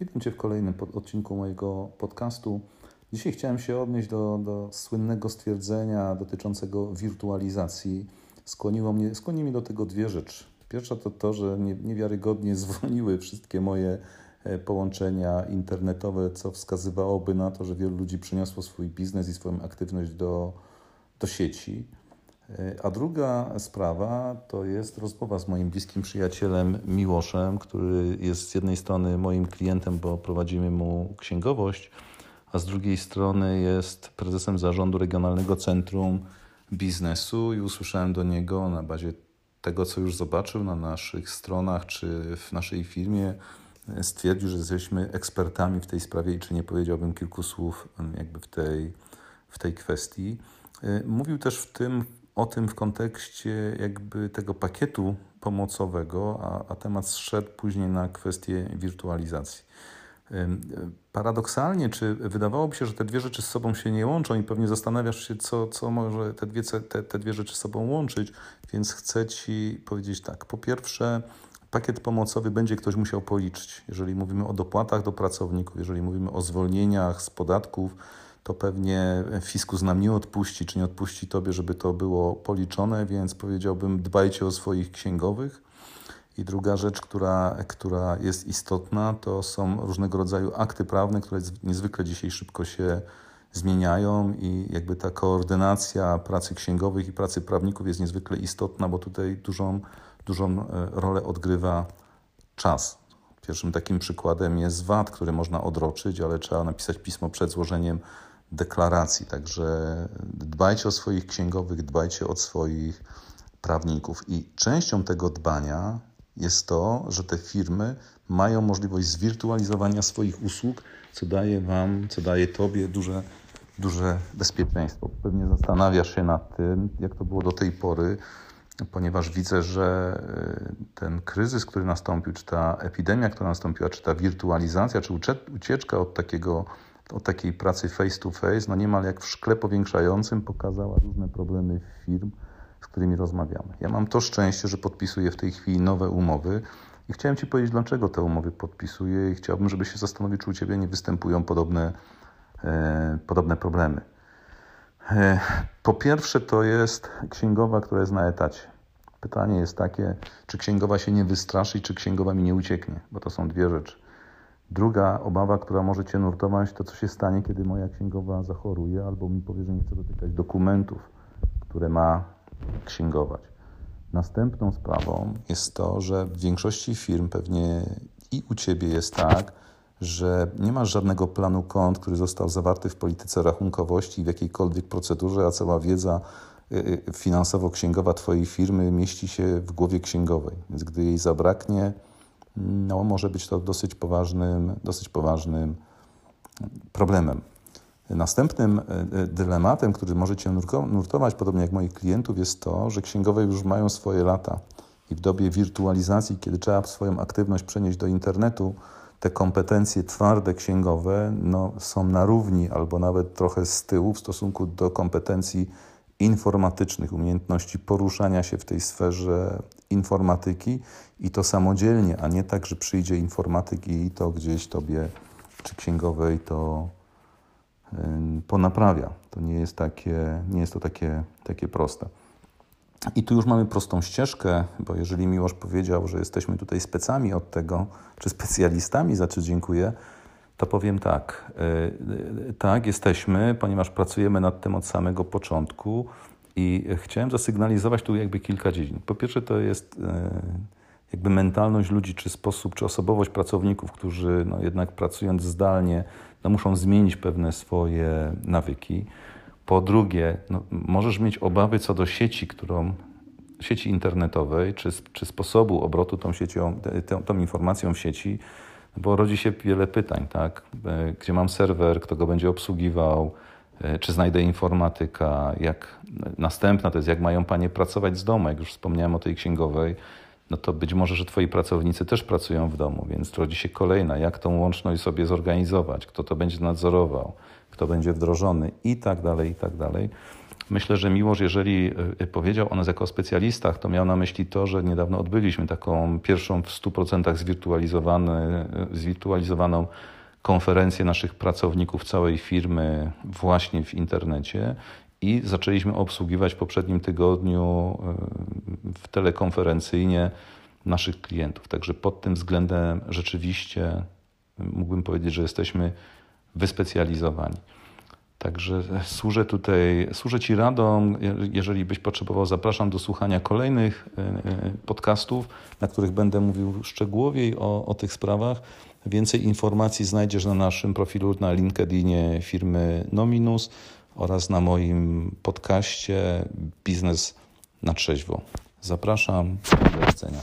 Witam Cię w kolejnym odcinku mojego podcastu. Dzisiaj chciałem się odnieść do słynnego stwierdzenia dotyczącego wirtualizacji. Skłoniły mnie do tego dwie rzeczy. Pierwsza to to, że niewiarygodnie zwolniły wszystkie moje połączenia internetowe, co wskazywałoby na to, że wielu ludzi przeniosło swój biznes i swoją aktywność do sieci. A druga sprawa to jest rozmowa z moim bliskim przyjacielem Miłoszem, który jest z jednej strony moim klientem, bo prowadzimy mu księgowość, a z drugiej strony jest prezesem zarządu Regionalnego Centrum Biznesu i usłyszałem do niego na bazie tego, co już zobaczył na naszych stronach czy w naszej firmie, stwierdził, że jesteśmy ekspertami w tej sprawie i czy nie powiedziałbym kilku słów jakby w tej kwestii. Mówił też o tym w kontekście jakby tego pakietu pomocowego, a temat zszedł później na kwestię wirtualizacji. Paradoksalnie, czy wydawałoby się, że te dwie rzeczy z sobą się nie łączą i pewnie zastanawiasz się, co może te dwie rzeczy z sobą łączyć, więc chcę Ci powiedzieć tak. Po pierwsze, pakiet pomocowy będzie ktoś musiał policzyć. Jeżeli mówimy o dopłatach do pracowników, jeżeli mówimy o zwolnieniach z podatków, to pewnie fiskus nam nie odpuści, czy nie odpuści Tobie, żeby to było policzone, więc powiedziałbym, dbajcie o swoich księgowych. I druga rzecz, która jest istotna, to są różnego rodzaju akty prawne, które niezwykle dzisiaj szybko się zmieniają i jakby ta koordynacja pracy księgowych i pracy prawników jest niezwykle istotna, bo tutaj dużą rolę odgrywa czas. Pierwszym takim przykładem jest VAT, który można odroczyć, ale trzeba napisać pismo przed złożeniem deklaracji. Także dbajcie o swoich księgowych, dbajcie o swoich prawników. I częścią tego dbania jest to, że te firmy mają możliwość zwirtualizowania swoich usług, co daje Tobie duże bezpieczeństwo. Pewnie zastanawiasz się nad tym, jak to było do tej pory, ponieważ widzę, że ten kryzys, który nastąpił, czy ta epidemia, która nastąpiła, czy ta wirtualizacja, czy ucieczka od takiej pracy face to face, no niemal jak w szkle powiększającym pokazała różne problemy firm, z którymi rozmawiamy. Ja mam to szczęście, że podpisuję w tej chwili nowe umowy i chciałem Ci powiedzieć, dlaczego te umowy podpisuję i chciałbym, żebyś się zastanowił, czy u Ciebie nie występują podobne problemy. Po pierwsze, to jest księgowa, która jest na etacie. Pytanie jest takie, czy księgowa się nie wystraszy, czy księgowa mi nie ucieknie, bo to są dwie rzeczy. Druga obawa, która może Cię nurtować, to co się stanie, kiedy moja księgowa zachoruje albo mi powie, że nie chce dotykać dokumentów, które ma księgować. Następną sprawą jest to, że w większości firm pewnie i u Ciebie jest tak, że nie masz żadnego planu kont, który został zawarty w polityce rachunkowości i w jakiejkolwiek procedurze, a cała wiedza finansowo-księgowa Twojej firmy mieści się w głowie księgowej. Więc gdy jej zabraknie, no, może być to dosyć poważnym problemem. Następnym dylematem, który może Cię nurtować, podobnie jak moich klientów, jest to, że księgowe już mają swoje lata i w dobie wirtualizacji, kiedy trzeba swoją aktywność przenieść do internetu, te kompetencje twarde księgowe są na równi albo nawet trochę z tyłu w stosunku do kompetencji informatycznych, umiejętności poruszania się w tej sferze informatyki i to samodzielnie, a nie tak, że przyjdzie informatyk i to gdzieś Tobie czy księgowej to ponaprawia. To nie jest to takie proste. I tu już mamy prostą ścieżkę, bo jeżeli Miłosz powiedział, że jesteśmy tutaj specami od tego, czy specjalistami, za co dziękuję, to powiem tak. Tak, jesteśmy, ponieważ pracujemy nad tym od samego początku i chciałem zasygnalizować tu jakby kilka dziedzin. Po pierwsze to jest jakby mentalność ludzi, czy sposób, czy osobowość pracowników, którzy jednak pracując zdalnie muszą zmienić pewne swoje nawyki. Po drugie, możesz mieć obawy co do sieci internetowej, czy sposobu obrotu tą siecią, tą informacją w sieci, bo rodzi się wiele pytań, tak? Gdzie mam serwer, kto go będzie obsługiwał, czy znajdę informatyka, następna to jest, jak mają panie pracować z domu, jak już wspomniałem o tej księgowej, no to być może, że Twoi pracownicy też pracują w domu, więc rodzi się kolejna, jak tą łączność sobie zorganizować, kto to będzie nadzorował, kto będzie wdrożony i tak dalej, i tak dalej. Myślę, że Miłosz, jeżeli powiedział o nas jako o specjalistach, to miał na myśli to, że niedawno odbyliśmy taką pierwszą w 100% zwirtualizowaną konferencję naszych pracowników całej firmy właśnie w internecie i zaczęliśmy obsługiwać w poprzednim tygodniu w telekonferencyjnie naszych klientów. Także pod tym względem rzeczywiście mógłbym powiedzieć, że jesteśmy wyspecjalizowani. Także służę Ci radą, jeżeli byś potrzebował, zapraszam do słuchania kolejnych podcastów, na których będę mówił szczegółowiej o tych sprawach. Więcej informacji znajdziesz na naszym profilu na LinkedInie firmy Nominus oraz na moim podcaście Biznes na trzeźwo. Zapraszam, do widzenia.